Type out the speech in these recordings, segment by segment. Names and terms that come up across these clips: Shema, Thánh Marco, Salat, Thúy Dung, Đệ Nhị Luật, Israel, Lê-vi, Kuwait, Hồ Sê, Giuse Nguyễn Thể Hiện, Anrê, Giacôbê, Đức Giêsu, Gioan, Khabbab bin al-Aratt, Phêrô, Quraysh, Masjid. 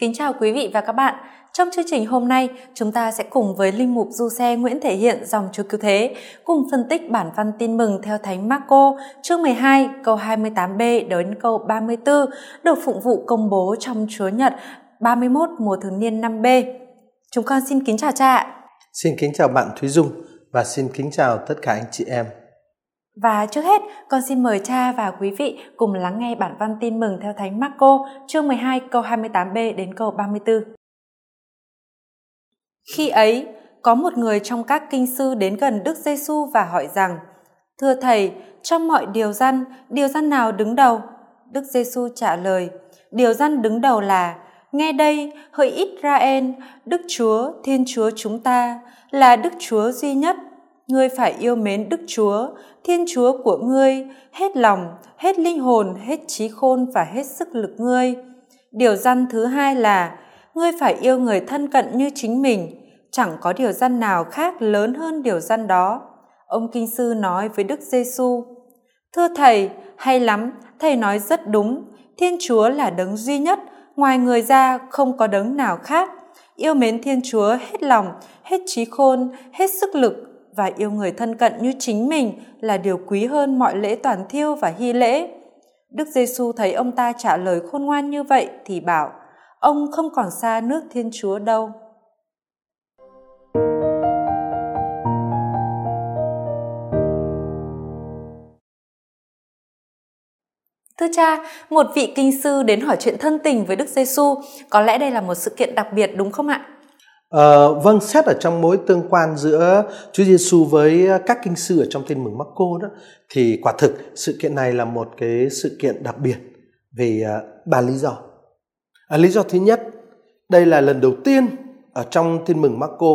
Kính chào quý vị và các bạn. Trong chương trình hôm nay, chúng ta sẽ cùng với linh mục Giuse Nguyễn Thể Hiện dòng Chúa Cứu Thế cùng phân tích bản văn tin mừng theo Thánh Marco, chương 12, câu 28b đến câu 34 được phụng vụ công bố trong Chúa Nhật 31 mùa thường niên 5B. Chúng con xin kính chào cha. Xin kính chào bạn Thúy Dung và xin kính chào tất cả anh chị em. Và trước hết, con xin mời cha và quý vị cùng lắng nghe bản văn tin mừng theo Thánh Marco, chương 12, câu 28b đến câu 34. Khi ấy, có một người trong các kinh sư đến gần Đức Giêsu và hỏi rằng: "Thưa Thầy, trong mọi điều răn nào đứng đầu?" Đức Giêsu trả lời: "Điều răn đứng đầu là: Nghe đây, hỡi Israel, Đức Chúa, Thiên Chúa chúng ta là Đức Chúa duy nhất. Ngươi phải yêu mến Đức Chúa, Thiên Chúa của ngươi, hết lòng, hết linh hồn, hết trí khôn và hết sức lực ngươi. Điều răn thứ hai là, ngươi phải yêu người thân cận như chính mình. Chẳng có điều răn nào khác lớn hơn điều răn đó." Ông kinh sư nói với Đức Giêsu: "Thưa Thầy, hay lắm, Thầy nói rất đúng. Thiên Chúa là đấng duy nhất, ngoài người ra không có đấng nào khác. Yêu mến Thiên Chúa hết lòng, hết trí khôn, hết sức lực, và yêu người thân cận như chính mình là điều quý hơn mọi lễ toàn thiêu và hy lễ." Đức Giêsu thấy ông ta trả lời khôn ngoan như vậy thì bảo: "Ông không còn xa nước Thiên Chúa đâu." Thưa cha, một vị kinh sư đến hỏi chuyện thân tình với Đức Giêsu, có lẽ đây là một sự kiện đặc biệt đúng không ạ? Vâng, xét ở trong mối tương quan giữa Chúa Giêsu với các kinh sư ở trong tin mừng Marco đó, thì quả thực sự kiện này là một cái sự kiện đặc biệt vì ba lý do. Lý do thứ nhất, đây là lần đầu tiên ở trong tin mừng Marco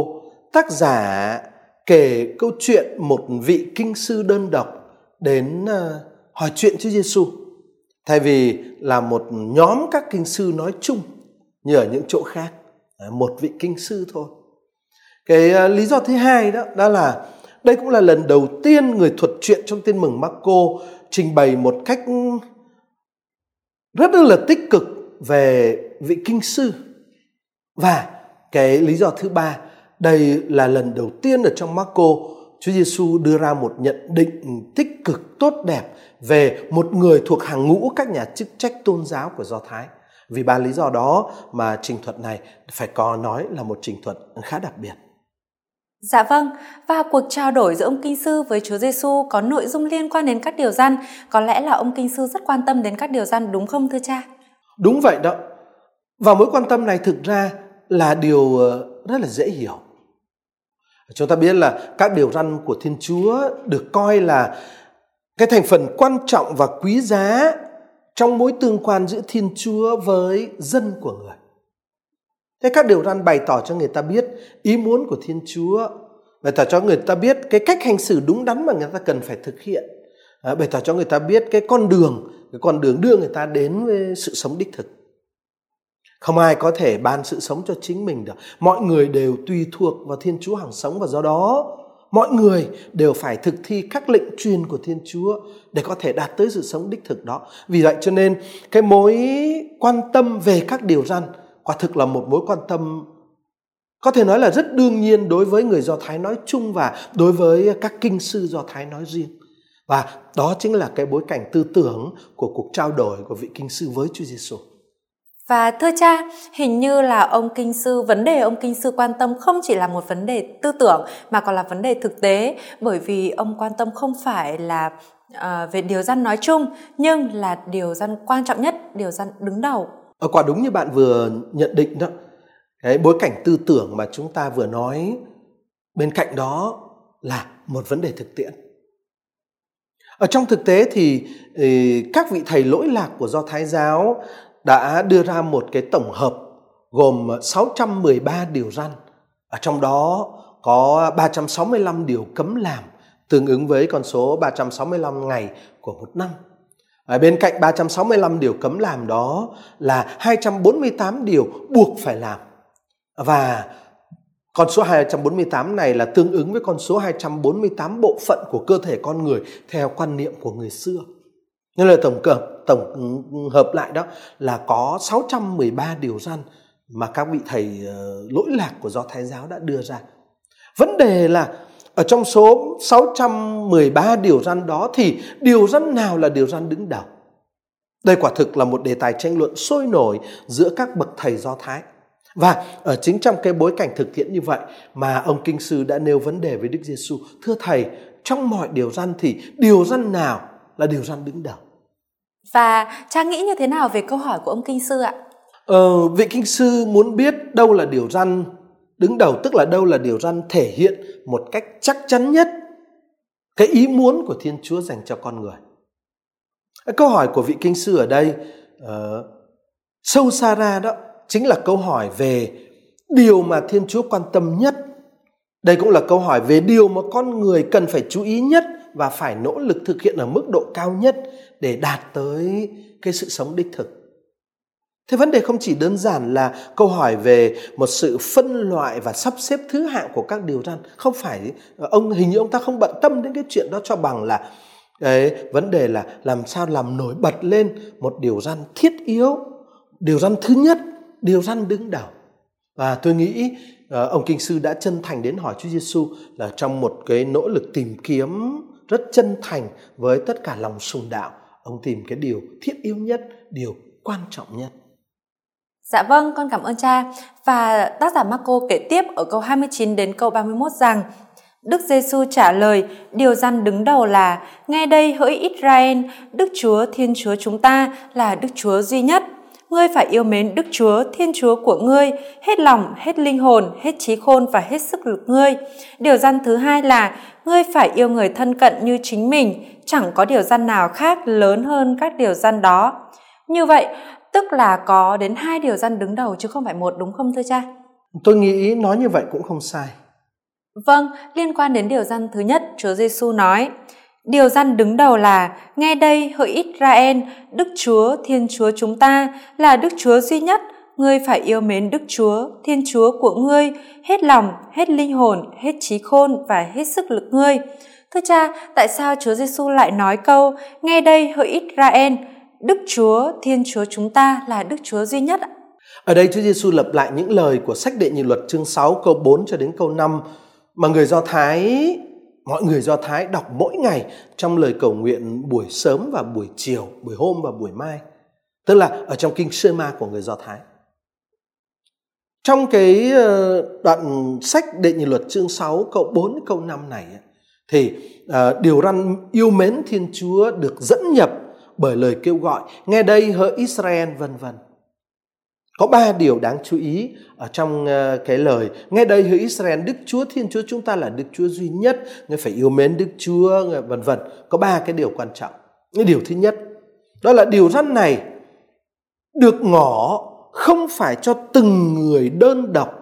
tác giả kể câu chuyện một vị kinh sư đơn độc đến hỏi chuyện Chúa Giêsu, thay vì là một nhóm các kinh sư nói chung như ở những chỗ khác. Một vị kinh sư thôi. Cái lý do thứ hai đó là đây cũng là lần đầu tiên người thuật truyện trong tin mừng Marco trình bày một cách rất là tích cực về vị kinh sư. Và cái lý do thứ ba, đây là lần đầu tiên ở trong Marco Chúa Giêsu đưa ra một nhận định tích cực tốt đẹp về một người thuộc hàng ngũ các nhà chức trách tôn giáo của Do Thái. Vì ba lý do đó mà trình thuật này phải có nói là một trình thuật khá đặc biệt. Dạ vâng, và cuộc trao đổi giữa ông kinh sư với Chúa Giêsu có nội dung liên quan đến các điều răn. Có lẽ là ông kinh sư rất quan tâm đến các điều răn đúng không thưa cha? Đúng vậy đó. Và mối quan tâm này thực ra là điều rất là dễ hiểu. Chúng ta biết là các điều răn của Thiên Chúa được coi là cái thành phần quan trọng và quý giá trong mối tương quan giữa Thiên Chúa với dân của người. Thế các điều răn bày tỏ cho người ta biết ý muốn của Thiên Chúa, bày tỏ cho người ta biết cái cách hành xử đúng đắn mà người ta cần phải thực hiện, bày tỏ cho người ta biết cái con đường đưa người ta đến với sự sống đích thực. Không ai có thể ban sự sống cho chính mình được. Mọi người đều tùy thuộc vào Thiên Chúa hàng sống, và do đó mọi người đều phải thực thi các lệnh truyền của Thiên Chúa để có thể đạt tới sự sống đích thực đó. Vì vậy cho nên cái mối quan tâm về các điều răn quả thực là một mối quan tâm có thể nói là rất đương nhiên đối với người Do Thái nói chung và đối với các kinh sư Do Thái nói riêng. Và đó chính là cái bối cảnh tư tưởng của cuộc trao đổi của vị kinh sư với Chúa Giêsu. Và thưa cha, hình như là vấn đề ông kinh sư quan tâm không chỉ là một vấn đề tư tưởng mà còn là vấn đề thực tế, bởi vì ông quan tâm không phải là về điều răn nói chung nhưng là điều răn quan trọng nhất, điều răn đứng đầu. Quả đúng như bạn vừa nhận định đó, cái bối cảnh tư tưởng mà chúng ta vừa nói bên cạnh đó là một vấn đề thực tiễn. Ở trong thực tế thì các vị thầy lỗi lạc của Do Thái giáo đã đưa ra một cái tổng hợp gồm 613 điều răn. Ở trong đó có 365 điều cấm làm, tương ứng với con số 365 ngày của một năm. Ở bên cạnh 365 điều cấm làm đó là 248 điều buộc phải làm. Và con số 248 này là tương ứng với con số 248 bộ phận của cơ thể con người theo quan niệm của người xưa. Nên là tổng hợp lại đó là có 613 điều răn mà các vị thầy lỗi lạc của Do Thái giáo đã đưa ra. Vấn đề là ở trong số 613 điều răn đó thì điều răn nào là điều răn đứng đầu? Đây quả thực là một đề tài tranh luận sôi nổi giữa các bậc thầy Do Thái. Và ở chính trong cái bối cảnh thực tiễn như vậy mà ông Kinh Sư đã nêu vấn đề với Đức Giêsu. Thưa Thầy, trong mọi điều răn thì điều răn nào là điều răn đứng đầu? Và cha nghĩ như thế nào về câu hỏi của ông Kinh Sư ạ? Vị Kinh Sư muốn biết đâu là điều răn đứng đầu, tức là đâu là điều răn thể hiện một cách chắc chắn nhất cái ý muốn của Thiên Chúa dành cho con người. Câu hỏi của vị Kinh Sư ở đây sâu xa ra đó chính là câu hỏi về điều mà Thiên Chúa quan tâm nhất. Đây cũng là câu hỏi về điều mà con người cần phải chú ý nhất và phải nỗ lực thực hiện ở mức độ cao nhất để đạt tới cái sự sống đích thực. Thế vấn đề không chỉ đơn giản là câu hỏi về một sự phân loại và sắp xếp thứ hạng của các điều răn. Không phải, hình như ông ta không bận tâm đến cái chuyện đó cho bằng là vấn đề là làm sao làm nổi bật lên một điều răn thiết yếu, điều răn thứ nhất, điều răn đứng đầu. Và tôi nghĩ ông Kinh Sư đã chân thành đến hỏi Chúa Giêsu là trong một cái nỗ lực tìm kiếm rất chân thành với tất cả lòng sùng đạo, ông tìm cái điều thiết yếu nhất, điều quan trọng nhất. Dạ vâng, con cảm ơn cha. Và tác giả Marco kể tiếp ở câu 29 đến câu 31 rằng Đức Giêsu trả lời điều răn đứng đầu là: Nghe đây hỡi Israel, Đức Chúa Thiên Chúa chúng ta là Đức Chúa duy nhất. Ngươi phải yêu mến Đức Chúa Thiên Chúa của ngươi hết lòng, hết linh hồn, hết trí khôn và hết sức lực ngươi. Điều răn thứ hai là ngươi phải yêu người thân cận như chính mình. Chẳng có điều răn nào khác lớn hơn các điều răn đó. Như vậy tức là có đến 2 điều răn đứng đầu chứ không phải 1, đúng không thưa cha? Tôi nghĩ nói như vậy cũng không sai. Vâng, liên quan đến điều răn thứ nhất, Chúa Giêsu nói điều răn đứng đầu là: Nghe đây hỡi Israel, Đức Chúa Thiên Chúa chúng ta là Đức Chúa duy nhất. Ngươi phải yêu mến Đức Chúa Thiên Chúa của ngươi hết lòng, hết linh hồn, hết trí khôn và hết sức lực ngươi. Thưa cha, tại sao Chúa Giêsu lại nói câu Nghe đây hỡi Israel, Đức Chúa Thiên Chúa chúng ta là Đức Chúa duy nhất ạ? Ở đây Chúa Giêsu lặp lại những lời của sách Đệ Nhị Luật chương 6 câu 4 cho đến câu 5 mà mọi người Do Thái đọc mỗi ngày trong lời cầu nguyện buổi sớm và buổi chiều, buổi hôm và buổi mai. Tức là ở trong kinh Shema của người Do Thái. Trong cái đoạn sách Đệ Nhị Luật chương 6 câu 4 câu 5 này thì điều răn yêu mến Thiên Chúa được dẫn nhập bởi lời kêu gọi nghe đây hỡi Israel vân vân. Có 3 điều đáng chú ý ở trong cái lời nghe đây hỡi Israel, Đức Chúa Thiên Chúa chúng ta là Đức Chúa duy nhất, người phải yêu mến Đức Chúa vân vân. Có 3 cái điều quan trọng. Cái điều thứ nhất đó là điều răn này được ngỏ không phải cho từng người đơn độc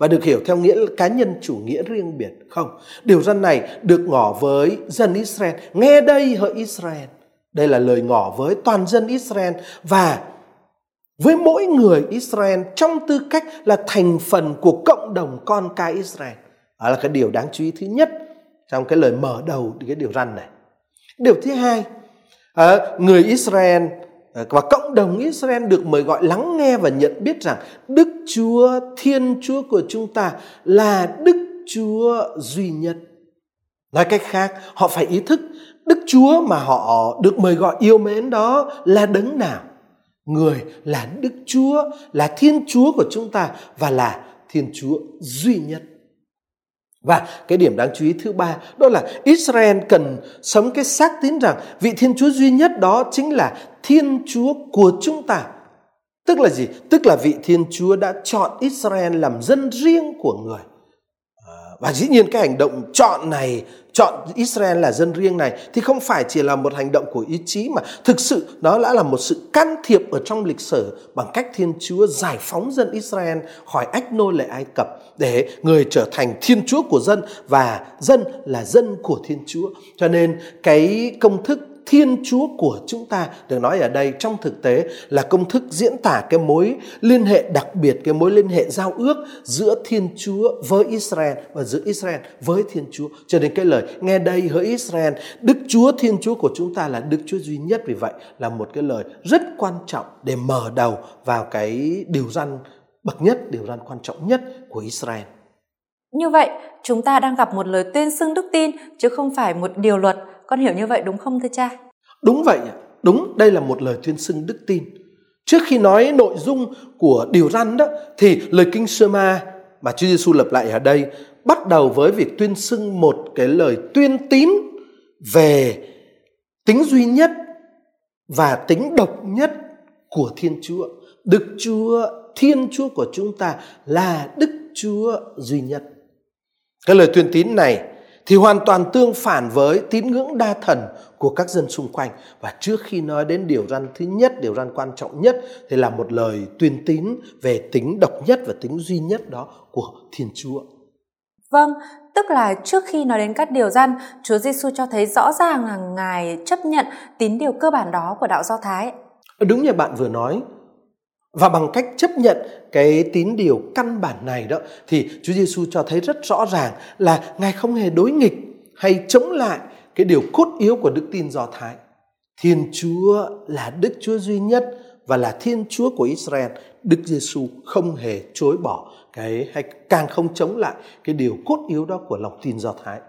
và được hiểu theo nghĩa cá nhân chủ nghĩa riêng biệt, không. Điều răn này được ngỏ với dân Israel. Nghe đây hỡi Israel, đây là lời ngỏ với toàn dân Israel và với mỗi người Israel trong tư cách là thành phần của cộng đồng con cái Israel. Đó là cái điều đáng chú ý thứ nhất trong cái lời mở đầu cái điều răn này. Điều thứ hai, người Israel và cộng đồng Israel được mời gọi lắng nghe và nhận biết rằng Đức Chúa, Thiên Chúa của chúng ta là Đức Chúa duy nhất. Nói cách khác, họ phải ý thức Đức Chúa mà họ được mời gọi yêu mến đó là đấng nào? Người là Đức Chúa, là Thiên Chúa của chúng ta và là Thiên Chúa duy nhất. Và cái điểm đáng chú ý thứ ba đó là Israel cần sống cái xác tín rằng vị Thiên Chúa duy nhất đó chính là Thiên Chúa của chúng ta. Tức là gì? Tức là vị Thiên Chúa đã chọn Israel làm dân riêng của người. Và dĩ nhiên cái hành động chọn Israel là dân riêng này thì không phải chỉ là một hành động của ý chí mà thực sự nó đã là một sự can thiệp ở trong lịch sử bằng cách Thiên Chúa giải phóng dân Israel khỏi ách nô lệ Ai Cập để người trở thành Thiên Chúa của dân và dân là dân của Thiên Chúa. Cho nên cái công thức Thiên Chúa của chúng ta được nói ở đây trong thực tế là công thức diễn tả cái mối liên hệ đặc biệt, cái mối liên hệ giao ước giữa Thiên Chúa với Israel và giữa Israel với Thiên Chúa. Cho nên cái lời nghe đây hỡi Israel, Đức Chúa Thiên Chúa của chúng ta là Đức Chúa duy nhất, vì vậy là một cái lời rất quan trọng để mở đầu vào cái điều răn bậc nhất, điều răn quan trọng nhất của Israel. Như vậy, chúng ta đang gặp một lời tuyên xưng đức tin chứ không phải một điều luật. Con hiểu như vậy đúng không thưa cha? Đúng vậy ạ. Đúng, đây là một lời tuyên xưng đức tin. Trước khi nói nội dung của điều răn đó thì lời kinh Shema mà Chúa Giêsu lặp lại ở đây bắt đầu với việc tuyên xưng một cái lời tuyên tín về tính duy nhất và tính độc nhất của Thiên Chúa. Đức Chúa, Thiên Chúa của chúng ta là Đức Chúa duy nhất. Cái lời tuyên tín này thì hoàn toàn tương phản với tín ngưỡng đa thần của các dân xung quanh. Và trước khi nói đến điều răn thứ nhất, điều răn quan trọng nhất thì là một lời tuyên tín về tính độc nhất và tính duy nhất đó của Thiên Chúa. Vâng, tức là trước khi nói đến các điều răn, Chúa Giêsu cho thấy rõ ràng là Ngài chấp nhận tín điều cơ bản đó của đạo Do Thái. Đúng như bạn vừa nói. Và bằng cách chấp nhận cái tín điều căn bản này đó thì Chúa Giêsu cho thấy rất rõ ràng là Ngài không hề đối nghịch hay chống lại cái điều cốt yếu của đức tin Do Thái. Thiên Chúa là Đức Chúa duy nhất và là Thiên Chúa của Israel. Đức Giêsu không hề chối bỏ hay càng không chống lại cái điều cốt yếu đó của lòng tin Do Thái.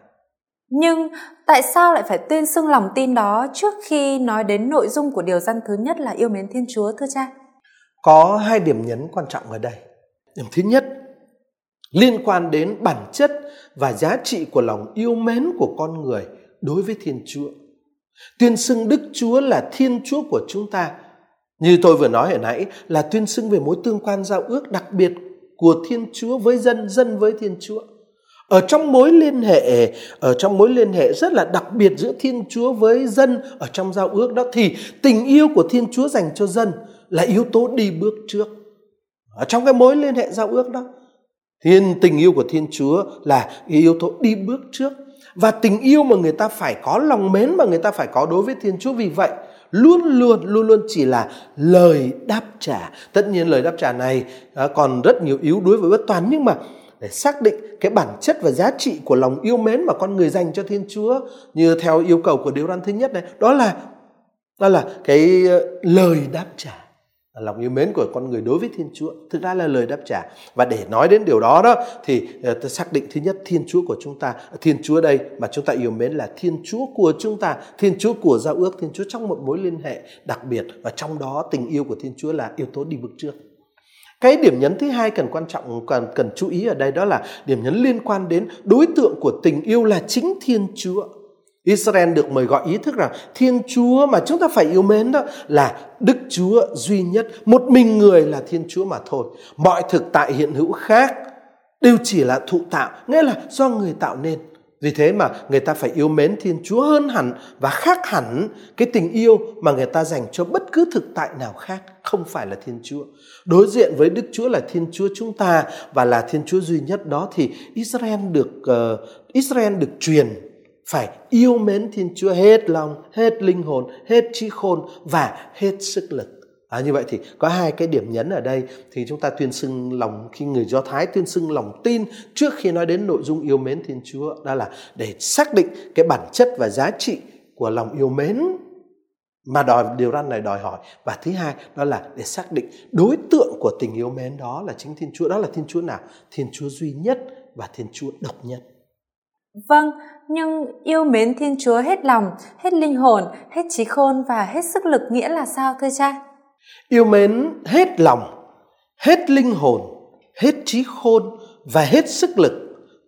Nhưng tại sao lại phải tuyên xưng lòng tin đó trước khi nói đến nội dung của điều răn thứ nhất là yêu mến Thiên Chúa thưa cha? Có hai điểm nhấn quan trọng ở đây. Điểm thứ nhất liên quan đến bản chất và giá trị của lòng yêu mến của con người đối với Thiên Chúa. Tuyên xưng Đức Chúa là Thiên Chúa của chúng ta, như tôi vừa nói hồi nãy, là tuyên xưng về mối tương quan giao ước đặc biệt của Thiên Chúa với dân, dân với Thiên Chúa. Ở trong mối liên hệ rất là đặc biệt giữa Thiên Chúa với dân ở trong giao ước đó thì tình yêu của Thiên Chúa dành cho dân là yếu tố đi bước trước. Ở trong cái mối liên hệ giao ước đó, tình yêu của Thiên Chúa là yếu tố đi bước trước. Và tình yêu mà người ta phải có, lòng mến mà người ta phải có đối với Thiên Chúa vì vậy luôn luôn chỉ là lời đáp trả. Tất nhiên lời đáp trả này còn rất nhiều yếu đuối và bất toàn, nhưng mà để xác định cái bản chất và giá trị của lòng yêu mến mà con người dành cho Thiên Chúa như theo yêu cầu của điều răn thứ nhất này, đó là cái lời đáp trả. Lòng yêu mến của con người đối với Thiên Chúa thực ra là lời đáp trả. Và để nói đến điều đó thì ta xác định thứ nhất, Thiên Chúa của chúng ta, Thiên Chúa đây mà chúng ta yêu mến là Thiên Chúa của chúng ta, Thiên Chúa của giao ước, Thiên Chúa trong một mối liên hệ đặc biệt, và trong đó tình yêu của Thiên Chúa là yếu tố đi bước trước. Cái điểm nhấn thứ hai cần chú ý ở đây đó là điểm nhấn liên quan đến đối tượng của tình yêu là chính Thiên Chúa. Israel được mời gọi ý thức rằng Thiên Chúa mà chúng ta phải yêu mến đó là Đức Chúa duy nhất, một mình người là Thiên Chúa mà thôi. Mọi thực tại hiện hữu khác đều chỉ là thụ tạo, nghĩa là do người tạo nên. Vì thế mà người ta phải yêu mến Thiên Chúa hơn hẳn và khác hẳn cái tình yêu mà người ta dành cho bất cứ thực tại nào khác không phải là Thiên Chúa. Đối diện với Đức Chúa là Thiên Chúa chúng ta và là Thiên Chúa duy nhất đó thì Israel được truyền phải yêu mến Thiên Chúa hết lòng, hết linh hồn, hết trí khôn và hết sức lực. Như vậy thì có hai cái điểm nhấn ở đây. Thì chúng ta tuyên xưng lòng, khi người Do Thái tuyên xưng lòng tin trước khi nói đến nội dung yêu mến Thiên Chúa, đó là để xác định cái bản chất và giá trị của lòng yêu mến mà điều răn này đòi hỏi. Và thứ hai đó là để xác định đối tượng của tình yêu mến đó là chính Thiên Chúa. Đó là Thiên Chúa nào? Thiên Chúa duy nhất và Thiên Chúa độc nhất. Vâng, nhưng yêu mến Thiên Chúa hết lòng, hết linh hồn, hết trí khôn và hết sức lực nghĩa là sao thưa cha? Yêu mến hết lòng, hết linh hồn, hết trí khôn và hết sức lực,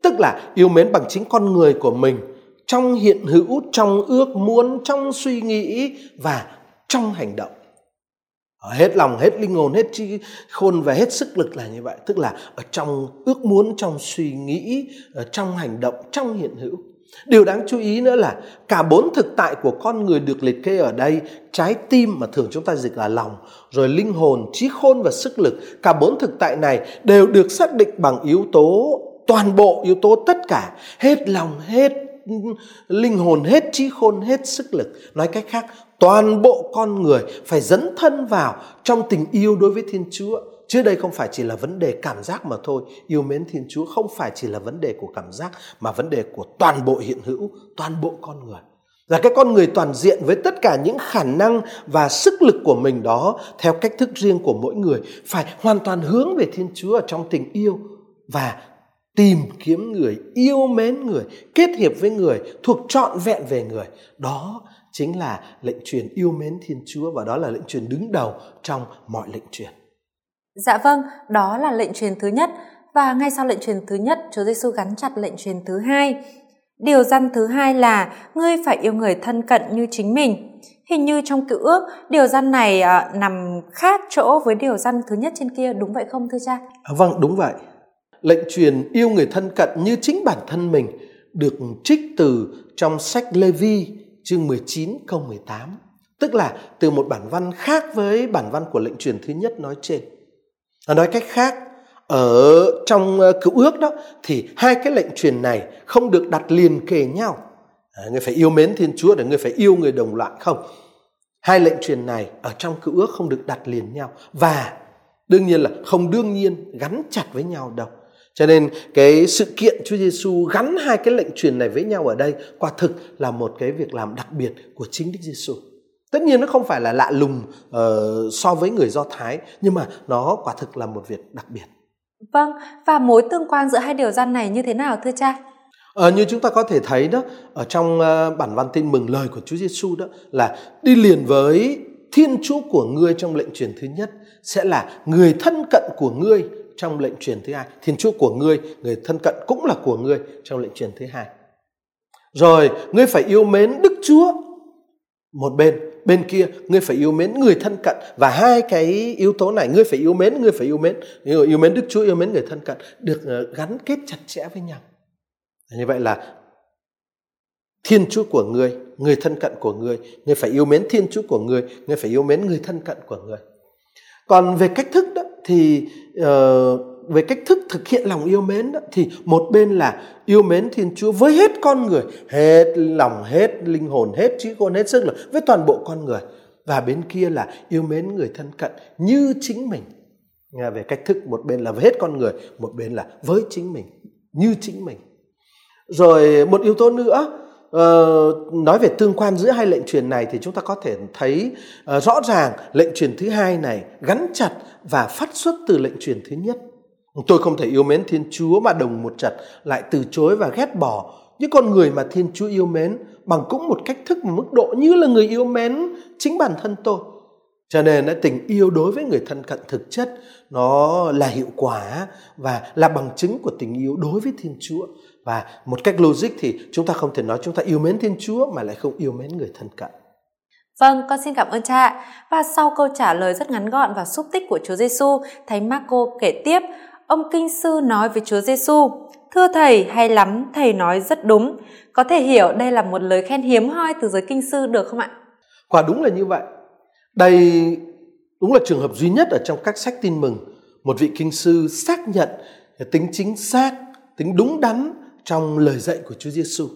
tức là yêu mến bằng chính con người của mình, trong hiện hữu, trong ước muốn, trong suy nghĩ và trong hành động. Hết lòng, hết linh hồn, hết trí khôn và hết sức lực là như vậy. Tức là ở trong ước muốn, trong suy nghĩ, ở trong hành động, trong hiện hữu. Điều đáng chú ý nữa là cả bốn thực tại của con người được liệt kê ở đây: trái tim mà thường chúng ta dịch là lòng, rồi linh hồn, trí khôn và sức lực. Cả bốn thực tại này đều được xác định bằng yếu tố toàn bộ, yếu tố tất cả, hết lòng, hết linh hồn, hết trí khôn, hết sức lực. Nói cách khác, toàn bộ con người phải dấn thân vào trong tình yêu đối với Thiên Chúa. Chứ đây không phải chỉ là vấn đề cảm giác mà thôi. Yêu mến Thiên Chúa không phải chỉ là vấn đề của cảm giác mà vấn đề của toàn bộ hiện hữu, toàn bộ con người. Là cái con người toàn diện với tất cả những khả năng và sức lực của mình đó, theo cách thức riêng của mỗi người, phải hoàn toàn hướng về Thiên Chúa ở trong tình yêu và tìm kiếm người, yêu mến người, kết hiệp với người, thuộc trọn vẹn về người. Đó chính là lệnh truyền yêu mến Thiên Chúa, và đó là lệnh truyền đứng đầu trong mọi lệnh truyền. Dạ vâng, đó là lệnh truyền thứ nhất, và ngay sau lệnh truyền thứ nhất, Chúa Giêsu gắn chặt lệnh truyền thứ hai. Điều răn thứ hai là ngươi phải yêu người thân cận như chính mình. Hình như trong Cựu Ước, điều răn này nằm khác chỗ với điều răn thứ nhất trên kia, đúng vậy không thưa cha? Vâng, đúng vậy. Lệnh truyền yêu người thân cận như chính bản thân mình được trích từ trong sách Lê-vi chương 19 câu 18, tức là từ một bản văn khác với bản văn của lệnh truyền thứ nhất nói trên. Nói cách khác, ở trong Cựu Ước đó thì hai cái lệnh truyền này không được đặt liền kề nhau. Người phải yêu mến Thiên Chúa để người phải yêu người đồng loại, không. Hai lệnh truyền này ở trong Cựu Ước không được đặt liền nhau, và đương nhiên là không đương nhiên gắn chặt với nhau đâu. Cho nên cái sự kiện Chúa Giêsu gắn hai cái lệnh truyền này với nhau ở đây quả thực là một cái việc làm đặc biệt của chính Đức Giêsu. Tất nhiên nó không phải là lạ lùng so với người Do Thái, nhưng mà nó quả thực là một việc đặc biệt. Vâng, và mối tương quan giữa hai điều răn này như thế nào thưa cha? Như chúng ta có thể thấy đó, ở trong bản văn tin mừng lời của Chúa Giêsu đó là đi liền với Thiên Chúa của ngươi trong lệnh truyền thứ nhất sẽ là người thân cận của ngươi trong lệnh truyền thứ hai. Thiên Chúa của ngươi, người thân cận cũng là của ngươi trong lệnh truyền thứ hai. Rồi, ngươi phải yêu mến Đức Chúa một bên kia ngươi phải yêu mến người thân cận, và hai cái yếu tố này ngươi phải yêu mến Đức Chúa, yêu mến người thân cận được gắn kết chặt chẽ với nhau. Như vậy là Thiên Chúa của ngươi, người thân cận của ngươi, ngươi phải yêu mến Thiên Chúa của ngươi, ngươi phải yêu mến người thân cận của ngươi. Còn về cách thức đó thì về cách thức thực hiện lòng yêu mến đó, thì một bên là yêu mến Thiên Chúa với hết con người, hết lòng, hết linh hồn, hết trí khôn, hết sức lực, với toàn bộ con người. Và bên kia là yêu mến người thân cận như chính mình. Về cách thức một bên là với hết con người, một bên là với chính mình, như chính mình. Rồi một yếu tố nữa, nói về tương quan giữa hai lệnh truyền này thì chúng ta có thể thấy rõ ràng lệnh truyền thứ hai này gắn chặt và phát xuất từ lệnh truyền thứ nhất. Tôi không thể yêu mến Thiên Chúa mà đồng một chặt lại từ chối và ghét bỏ những con người mà Thiên Chúa yêu mến bằng cũng một cách thức, một mức độ như là người yêu mến chính bản thân tôi. Cho nên tình yêu đối với người thân cận thực chất nó là hiệu quả và là bằng chứng của tình yêu đối với Thiên Chúa. Và một cách logic thì chúng ta không thể nói chúng ta yêu mến Thiên Chúa mà lại không yêu mến người thân cận. Vâng, con xin cảm ơn cha. Và sau câu trả lời rất ngắn gọn và xúc tích của Chúa Giêsu, Thánh Marco kể tiếp. Ông kinh sư nói với Chúa Giêsu: "Thưa thầy, hay lắm, thầy nói rất đúng." Có thể hiểu đây là một lời khen hiếm hoi từ giới kinh sư được không ạ? Quả đúng là như vậy. Đây đúng là trường hợp duy nhất ở trong các sách tin mừng, một vị kinh sư xác nhận tính chính xác, tính đúng đắn trong lời dạy của Chúa Giêsu.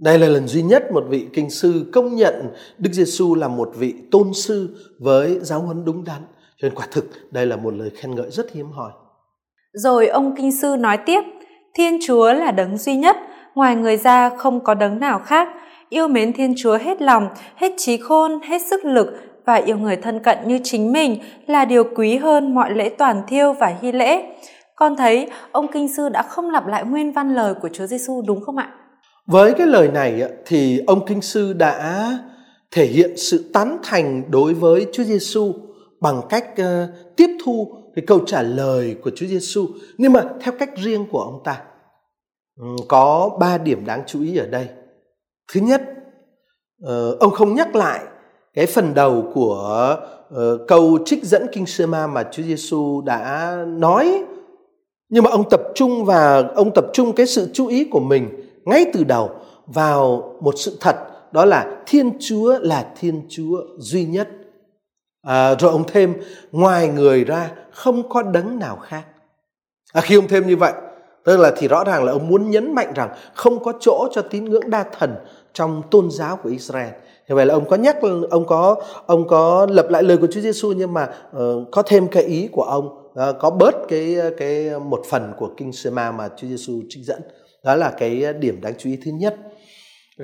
Đây là lần duy nhất một vị kinh sư công nhận Đức Giêsu là một vị tôn sư với giáo huấn đúng đắn. Cho nên quả thực đây là một lời khen ngợi rất hiếm hoi. Rồi ông kinh sư nói tiếp: Thiên Chúa là đấng duy nhất, ngoài người ra không có đấng nào khác. Yêu mến Thiên Chúa hết lòng, hết trí khôn, hết sức lực và yêu người thân cận như chính mình là điều quý hơn mọi lễ toàn thiêu và hy lễ. Con thấy ông kinh sư đã không lặp lại nguyên văn lời của Chúa Giêsu đúng không ạ? Với cái lời này thì ông kinh sư đã thể hiện sự tán thành đối với Chúa Giêsu bằng cách tiếp thu cái câu trả lời của Chúa Giêsu, nhưng mà theo cách riêng của ông ta. Có 3 điểm đáng chú ý ở đây. Thứ nhất, ông không nhắc lại cái phần đầu của câu trích dẫn kinh Shema mà Chúa Giêsu đã nói, nhưng mà ông tập trung cái sự chú ý của mình ngay từ đầu vào một sự thật, đó là Thiên Chúa là Thiên Chúa duy nhất. Rồi ông thêm ngoài người ra không có đấng nào khác. Khi ông thêm như vậy, tức là thì rõ ràng là ông muốn nhấn mạnh rằng không có chỗ cho tín ngưỡng đa thần trong tôn giáo của Israel. Như vậy là ông có lặp lại lời của Chúa Giêsu, nhưng mà có thêm cái ý của ông, có bớt cái một phần của kinh Shema mà Chúa Giêsu trích dẫn. Đó là cái điểm đáng chú ý thứ nhất.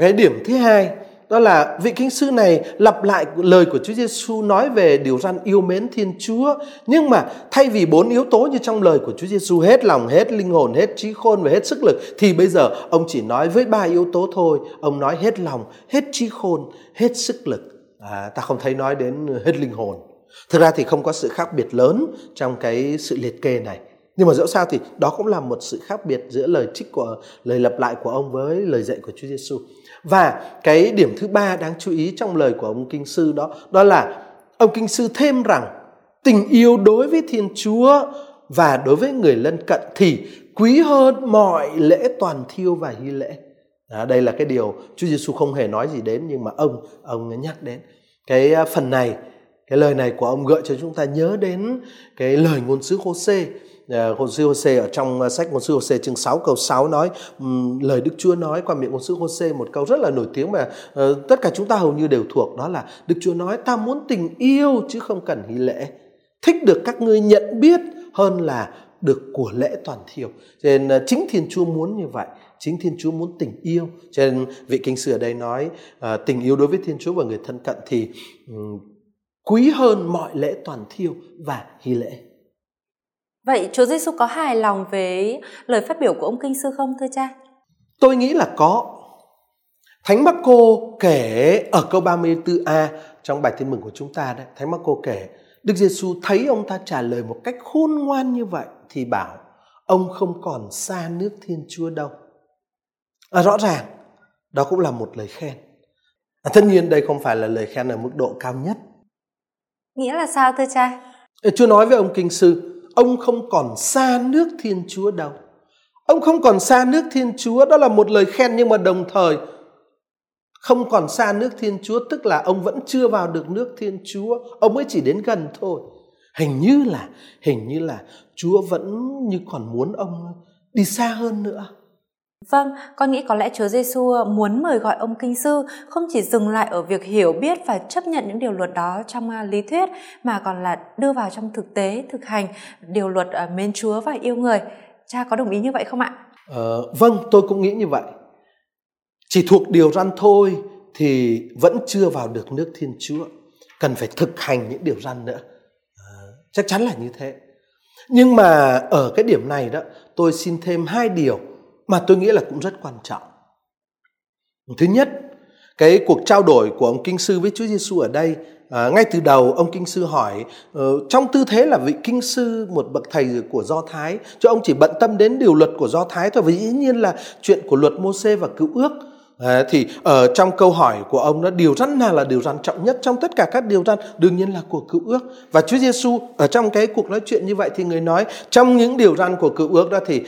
Cái điểm thứ hai đó là vị kinh sư này lặp lại lời của Chúa Giêsu nói về điều răn yêu mến Thiên Chúa, nhưng mà thay vì 4 yếu tố như trong lời của Chúa Giêsu, hết lòng, hết linh hồn, hết trí khôn và hết sức lực, thì bây giờ ông chỉ nói với 3 yếu tố thôi. Ông nói hết lòng, hết trí khôn, hết sức lực. Ta không thấy nói đến hết linh hồn. Thực ra thì không có sự khác biệt lớn trong cái sự liệt kê này. Nhưng mà dẫu sao thì đó cũng là một sự khác biệt giữa lời trích của lời lặp lại của ông với lời dạy của Chúa Giêsu. Và cái điểm thứ 3 đáng chú ý trong lời của ông kinh sư đó là ông kinh sư thêm rằng tình yêu đối với Thiên Chúa và đối với người lân cận thì quý hơn mọi lễ toàn thiêu và hy lễ. Đây là cái điều Chúa Giêsu không hề nói gì đến, nhưng mà ông nhắc đến cái phần này. Cái lời này của ông gợi cho chúng ta nhớ đến cái lời ngôn sứ Hồ Sê. Ngôn sứ Hồ Sê ở trong sách ngôn sứ Hồ Sê chương 6 câu 6 nói lời Đức Chúa nói qua miệng ngôn sứ Hồ Sê, một câu rất là nổi tiếng mà tất cả chúng ta hầu như đều thuộc, đó là Đức Chúa nói: ta muốn tình yêu chứ không cần hy lễ, thích được các ngươi nhận biết hơn là được của lễ toàn thiêu. Cho nên chính Thiên Chúa muốn như vậy, chính Thiên Chúa muốn tình yêu. Cho nên vị kinh sư ở đây nói tình yêu đối với Thiên Chúa và người thân cận thì quý hơn mọi lễ toàn thiêu và hy lễ. Vậy Chúa Giêsu có hài lòng với lời phát biểu của ông kinh sư không, thưa cha? Tôi nghĩ là có. Thánh Marco kể ở câu 34a trong bài tin mừng của chúng ta đấy, Thánh Marco kể Đức Giêsu thấy ông ta trả lời một cách khôn ngoan như vậy thì bảo: ông không còn xa nước Thiên Chúa đâu. Rõ ràng đó cũng là một lời khen. Tất nhiên đây không phải là lời khen ở mức độ cao nhất. Nghĩa là sao thưa cha? Chúa nói với ông kinh sư: ông không còn xa nước Thiên Chúa đâu. Ông không còn xa nước Thiên Chúa, đó là một lời khen, nhưng mà đồng thời không còn xa nước Thiên Chúa tức là ông vẫn chưa vào được nước Thiên Chúa, ông mới chỉ đến gần thôi. Hình như là Chúa vẫn như còn muốn ông đi xa hơn nữa. Vâng, con nghĩ có lẽ Chúa Giêsu muốn mời gọi ông kinh sư không chỉ dừng lại ở việc hiểu biết và chấp nhận những điều luật đó trong lý thuyết, mà còn là đưa vào trong thực tế, thực hành điều luật mến Chúa và yêu người. Cha có đồng ý như vậy không ạ? Vâng, tôi cũng nghĩ như vậy. Chỉ thuộc điều răn thôi thì vẫn chưa vào được nước Thiên Chúa, cần phải thực hành những điều răn nữa. Chắc chắn là như thế. Nhưng mà ở cái điểm này đó, tôi xin thêm 2 điều mà tôi nghĩ là cũng rất quan trọng. Thứ nhất, cái cuộc trao đổi của ông kinh sư với Chúa Giêsu ở đây, ngay từ đầu ông kinh sư hỏi trong tư thế là vị kinh sư, một bậc thầy của Do Thái, cho ông chỉ bận tâm đến điều luật của Do Thái thôi, và dĩ nhiên là chuyện của luật Mô-sê và Cựu Ước. Thì ở trong câu hỏi của ông đó, điều răn nào là điều răn trọng nhất trong tất cả các điều răn? Đương nhiên là của Cựu Ước. Và Chúa Giêsu ở trong cái cuộc nói chuyện như vậy thì người nói trong những điều răn của Cựu Ước đó thì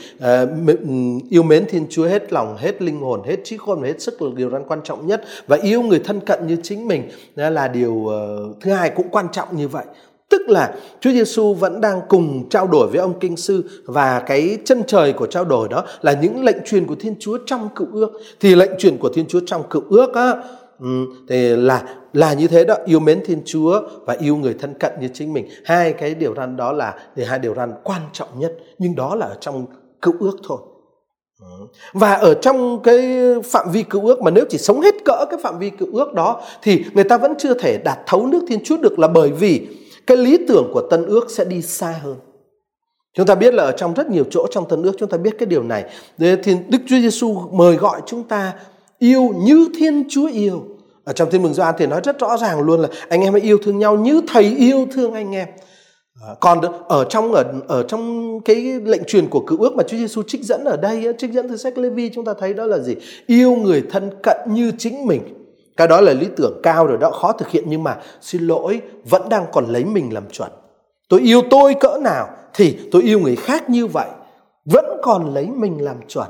yêu mến Thiên Chúa hết lòng, hết linh hồn, hết trí khôn và hết sức là điều răn quan trọng nhất, và yêu người thân cận như chính mình là điều thứ 2 cũng quan trọng như vậy. Tức là Chúa Giêsu vẫn đang cùng trao đổi với ông kinh sư, và cái chân trời của trao đổi đó là những lệnh truyền của Thiên Chúa trong Cựu Ước. Thì lệnh truyền của Thiên Chúa trong Cựu Ước á, thì là như thế đó: yêu mến Thiên Chúa và yêu người thân cận như chính mình. 2 cái điều răn đó là 2 điều răn quan trọng nhất, nhưng đó là ở trong Cựu Ước thôi. Và ở trong cái phạm vi Cựu Ước, mà nếu chỉ sống hết cỡ cái phạm vi Cựu Ước đó thì người ta vẫn chưa thể đạt thấu nước Thiên Chúa được, là bởi vì cái lý tưởng của Tân Ước sẽ đi xa hơn. Chúng ta biết là ở trong rất nhiều chỗ trong Tân Ước chúng ta biết cái điều này. Thì Đức Chúa Giêsu mời gọi chúng ta yêu như Thiên Chúa yêu. Ở trong Tin Mừng Gioan thì nói rất rõ ràng luôn là anh em hãy yêu thương nhau như Thầy yêu thương anh em. Còn ở trong cái lệnh truyền của Cựu Ước mà Chúa Giêsu trích dẫn ở đây, trích dẫn từ sách Lê-vi, chúng ta thấy đó là gì? Yêu người thân cận như chính mình. Cái đó là lý tưởng cao rồi đó, khó thực hiện, nhưng mà xin lỗi, vẫn đang còn lấy mình làm chuẩn. Tôi yêu tôi cỡ nào thì tôi yêu người khác như vậy, vẫn còn lấy mình làm chuẩn.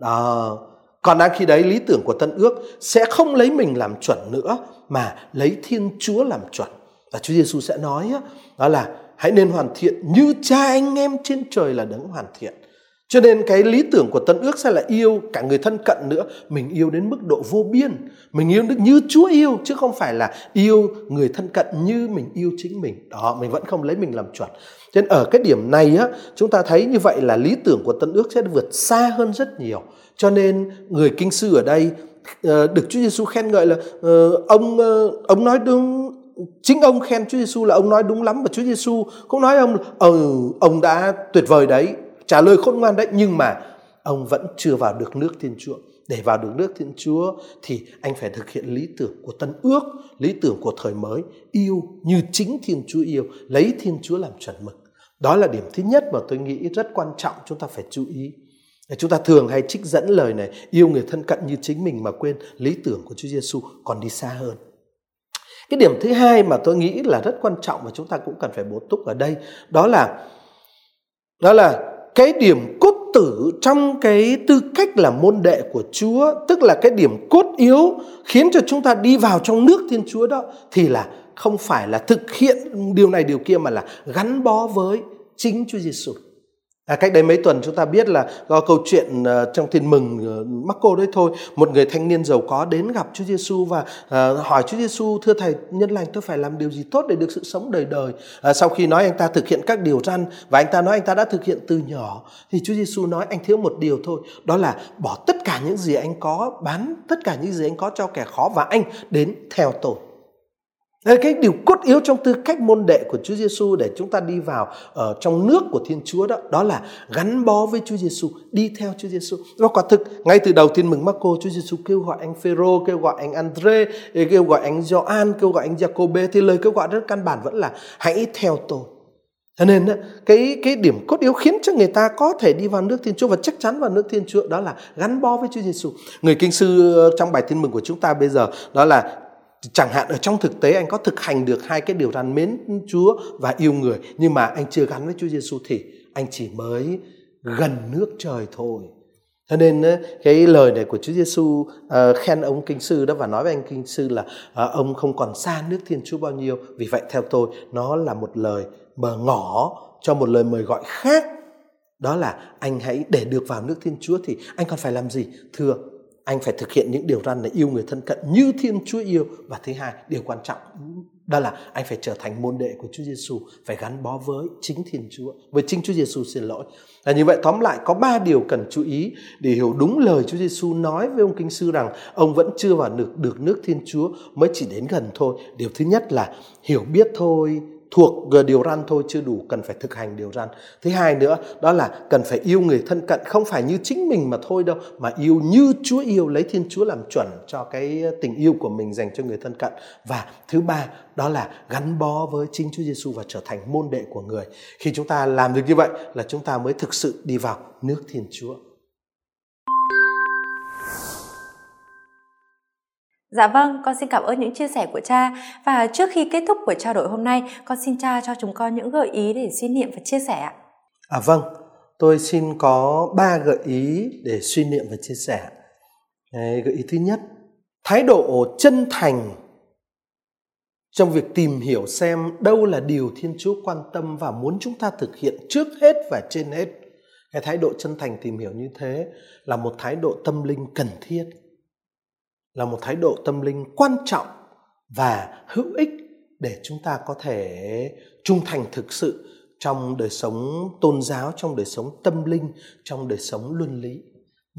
Đó. Còn đang khi đấy lý tưởng của Tân Ước sẽ không lấy mình làm chuẩn nữa, mà lấy Thiên Chúa làm chuẩn. Và Chúa Giêsu sẽ nói đó là hãy nên hoàn thiện như Cha anh em trên trời là đấng hoàn thiện. Cho nên cái lý tưởng của Tân Ước sẽ là yêu cả người thân cận nữa. Mình yêu đến mức độ vô biên. Mình yêu như Chúa yêu, chứ không phải là yêu người thân cận như mình yêu chính mình. Đó, mình vẫn không lấy mình làm chuẩn. Cho nên ở cái điểm này á, chúng ta thấy như vậy là lý tưởng của Tân Ước sẽ vượt xa hơn rất nhiều. Cho nên người kinh sư ở đây được Chúa Giêsu khen ngợi là ông nói đúng. Chính ông khen Chúa Giêsu là ông nói đúng lắm, và Chúa Giêsu cũng nói ông ông đã tuyệt vời đấy, trả lời khôn ngoan đấy, nhưng mà ông vẫn chưa vào được nước Thiên Chúa. Để vào được nước Thiên Chúa thì anh phải thực hiện lý tưởng của Tân Ước, lý tưởng của thời mới, yêu như chính Thiên Chúa yêu, lấy Thiên Chúa làm chuẩn mực. Đó là điểm thứ nhất mà tôi nghĩ rất quan trọng chúng ta phải chú ý. Chúng ta thường hay trích dẫn lời này, yêu người thân cận như chính mình, mà quên lý tưởng của Chúa Giêsu còn đi xa hơn. Cái điểm thứ hai mà tôi nghĩ là rất quan trọng và chúng ta cũng cần phải bổ túc ở đây, đó là cái điểm cốt tử trong cái tư cách là môn đệ của Chúa, tức là cái điểm cốt yếu khiến cho chúng ta đi vào trong nước Thiên Chúa đó, thì là không phải là thực hiện điều này điều kia, mà là gắn bó với chính Chúa Giêsu. Cách đây mấy tuần chúng ta biết là do câu chuyện trong Tin Mừng Marco đấy thôi, một người thanh niên giàu có đến gặp Chúa Giêsu và hỏi Chúa Giêsu: thưa thầy nhân lành, tôi phải làm điều gì tốt để được sự sống đời đời? Sau khi nói anh ta thực hiện các điều răn và anh ta nói anh ta đã thực hiện từ nhỏ, thì Chúa Giêsu nói anh thiếu một điều thôi, đó là bỏ tất cả những gì anh có, bán tất cả những gì anh có cho kẻ khó và anh đến theo tôi. Cái điều cốt yếu trong tư cách môn đệ của Chúa Giêsu để chúng ta đi vào ở trong nước của Thiên Chúa đó là gắn bó với Chúa Giêsu, đi theo Chúa Giêsu. Nó quả thực ngay từ đầu Tin Mừng Marco, Chúa Giêsu kêu gọi anh Phêrô, kêu gọi anh Anrê, kêu gọi anh Gioan, kêu gọi anh Giacôbê, thì lời kêu gọi rất căn bản vẫn là hãy theo tôi. Cho nên cái điểm cốt yếu khiến cho người ta có thể đi vào nước Thiên Chúa và chắc chắn vào nước Thiên Chúa đó là gắn bó với Chúa Giêsu. Người kinh sư trong bài Tin Mừng của chúng ta bây giờ đó là chẳng hạn ở trong thực tế anh có thực hành được hai cái điều răn mến Chúa và yêu người, nhưng mà anh chưa gắn với Chúa Giêsu thì anh chỉ mới gần nước trời thôi. Cho nên cái lời này của Chúa Giêsu khen ông kinh sư đó và nói với anh kinh sư là ông không còn xa nước Thiên Chúa bao nhiêu, vì vậy theo tôi, nó là một lời bờ ngỏ cho một lời mời gọi khác, đó là anh hãy để được vào nước Thiên Chúa thì anh còn phải làm gì? Thưa, anh phải thực hiện những điều răn để yêu người thân cận như Thiên Chúa yêu. Và thứ hai, điều quan trọng đó là anh phải trở thành môn đệ của Chúa Giêsu, phải gắn bó với chính Thiên Chúa, với chính Chúa Giêsu. Là như vậy. Tóm lại có 3 điều cần chú ý để hiểu đúng lời Chúa Giêsu nói với ông kinh sư rằng ông vẫn chưa vào được nước Thiên Chúa, mới chỉ đến gần thôi. Điều thứ nhất là hiểu biết thôi, thuộc điều răn thôi chưa đủ, cần phải thực hành điều răn. Thứ hai nữa đó là cần phải yêu người thân cận, không phải như chính mình mà thôi đâu, mà yêu như Chúa yêu, lấy Thiên Chúa làm chuẩn cho cái tình yêu của mình dành cho người thân cận. Và thứ ba đó là gắn bó với chính Chúa Giêsu và trở thành môn đệ của người. Khi chúng ta làm được như vậy là chúng ta mới thực sự đi vào nước Thiên Chúa. Dạ vâng, con xin cảm ơn những chia sẻ của cha. Và trước khi kết thúc buổi trao đổi hôm nay, con xin cha cho chúng con những gợi ý để suy niệm và chia sẻ ạ. Vâng, tôi xin có 3 gợi ý để suy niệm và chia sẻ. Gợi ý thứ nhất, thái độ chân thành trong việc tìm hiểu xem đâu là điều Thiên Chúa quan tâm và muốn chúng ta thực hiện trước hết và trên hết. Cái thái độ chân thành tìm hiểu như thế là một thái độ tâm linh cần thiết, là một thái độ tâm linh quan trọng và hữu ích để chúng ta có thể trung thành thực sự trong đời sống tôn giáo, trong đời sống tâm linh, trong đời sống luân lý.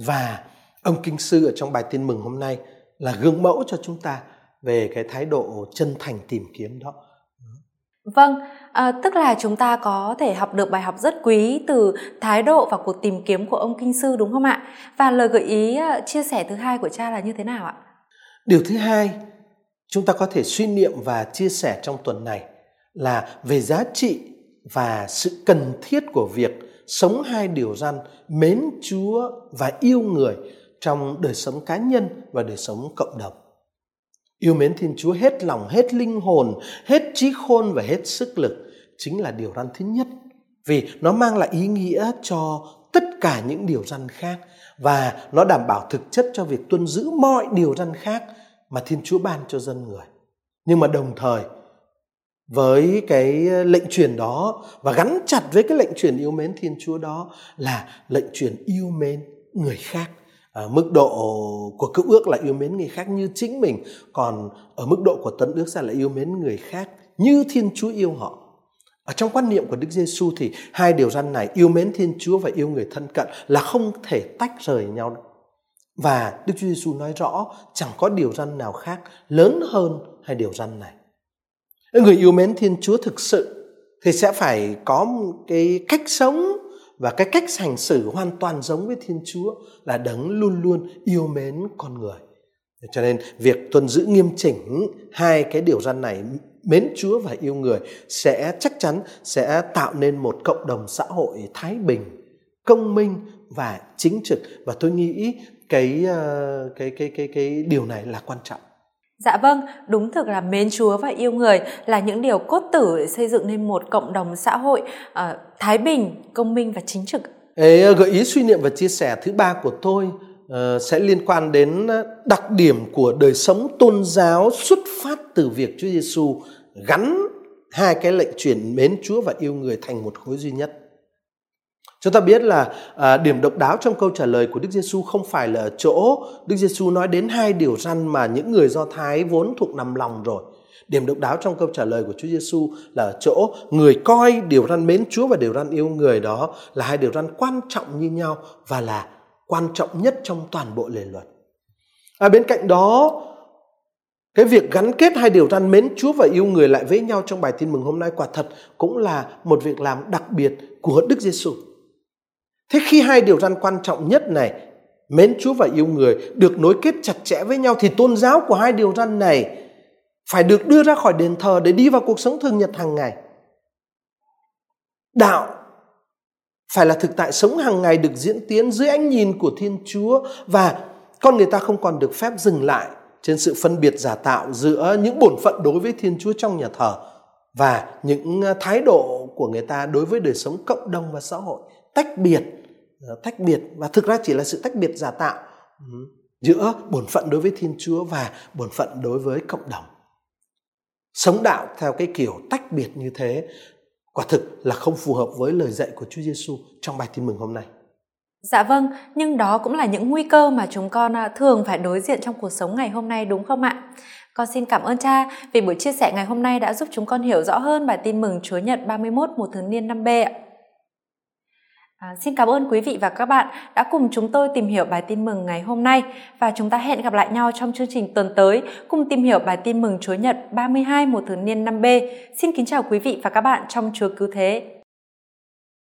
Và ông kinh sư ở trong bài Tin Mừng hôm nay là gương mẫu cho chúng ta về cái thái độ chân thành tìm kiếm đó. Vâng, tức là chúng ta có thể học được bài học rất quý từ thái độ và cuộc tìm kiếm của ông kinh sư, đúng không ạ? Và lời gợi ý chia sẻ thứ hai của cha là như thế nào ạ? Điều thứ hai chúng ta có thể suy niệm và chia sẻ trong tuần này là về giá trị và sự cần thiết của việc sống 2 điều răn mến Chúa và yêu người trong đời sống cá nhân và đời sống cộng đồng. Yêu mến Thiên Chúa hết lòng, hết linh hồn, hết trí khôn và hết sức lực chính là điều răn thứ nhất, vì nó mang lại ý nghĩa cho tất cả những điều răn khác và nó đảm bảo thực chất cho việc tuân giữ mọi điều răn khác mà Thiên Chúa ban cho dân người. Nhưng mà đồng thời với cái lệnh truyền đó và gắn chặt với cái lệnh truyền yêu mến Thiên Chúa đó là lệnh truyền yêu mến người khác. Mức độ của Cựu Ước là yêu mến người khác như chính mình, còn ở mức độ của Tân Ước ra là yêu mến người khác như Thiên Chúa yêu họ. Ở trong quan niệm của Đức Giêsu thì 2 điều răn này, yêu mến Thiên Chúa và yêu người thân cận, là không thể tách rời nhau. Và Đức Chúa Giêsu nói rõ chẳng có điều răn nào khác lớn hơn hay điều răn này. Người yêu mến Thiên Chúa thực sự thì sẽ phải có một cái cách sống và cái cách hành xử hoàn toàn giống với Thiên Chúa, là Đấng luôn luôn yêu mến con người. Cho nên việc tuân giữ nghiêm chỉnh hai cái điều răn này, mến Chúa và yêu người, sẽ chắc chắn sẽ tạo nên một cộng đồng xã hội thái bình, công minh và chính trực. Và tôi nghĩ cái điều này là quan trọng. Dạ vâng, đúng thực là mến Chúa và yêu người là những điều cốt tử để xây dựng nên một cộng đồng xã hội thái bình, công minh và chính trực. Gợi ý suy niệm và chia sẻ thứ ba của tôi sẽ liên quan đến đặc điểm của đời sống tôn giáo xuất phát từ việc Chúa Giêsu gắn hai cái lệnh truyền mến Chúa và yêu người thành một khối duy nhất. Chúng ta biết là điểm độc đáo trong câu trả lời của Đức Giêsu không phải là ở chỗ Đức Giêsu nói đến hai điều răn mà những người Do Thái vốn thuộc nằm lòng rồi. Điểm độc đáo trong câu trả lời của Chúa Giêsu là ở chỗ người coi điều răn mến Chúa và điều răn yêu người đó là hai điều răn quan trọng như nhau và là quan trọng nhất trong toàn bộ lề luật. Bên cạnh đó, cái việc gắn kết hai điều răn mến Chúa và yêu người lại với nhau trong bài tin mừng hôm nay quả thật cũng là một việc làm đặc biệt của Đức Giêsu. Thế khi hai điều răn quan trọng nhất này, mến Chúa và yêu người, được nối kết chặt chẽ với nhau, thì tôn giáo của hai điều răn này phải được đưa ra khỏi đền thờ để đi vào cuộc sống thường nhật hàng ngày. Đạo phải là thực tại sống hàng ngày được diễn tiến dưới ánh nhìn của Thiên Chúa, và con người ta không còn được phép dừng lại trên sự phân biệt giả tạo giữa những bổn phận đối với Thiên Chúa trong nhà thờ và những thái độ của người ta đối với đời sống cộng đồng và xã hội. Tách biệt và thực ra chỉ là sự tách biệt giả tạo giữa bổn phận đối với Thiên Chúa và bổn phận đối với cộng đồng. Sống đạo theo cái kiểu tách biệt như thế quả thực là không phù hợp với lời dạy của Chúa Giêsu trong bài tin mừng hôm nay. Dạ vâng, nhưng đó cũng là những nguy cơ mà chúng con thường phải đối diện trong cuộc sống ngày hôm nay, đúng không ạ? Con xin cảm ơn cha vì buổi chia sẻ ngày hôm nay đã giúp chúng con hiểu rõ hơn bài tin mừng Chúa Nhật 31 mùa Thường Niên năm B ạ. Xin cảm ơn quý vị và các bạn đã cùng chúng tôi tìm hiểu bài tin mừng ngày hôm nay, và chúng ta hẹn gặp lại nhau trong chương trình tuần tới cùng tìm hiểu bài tin mừng Chúa Nhật 32 mùa Thường Niên 5B. Xin kính chào quý vị và các bạn trong Chúa Cứu Thế.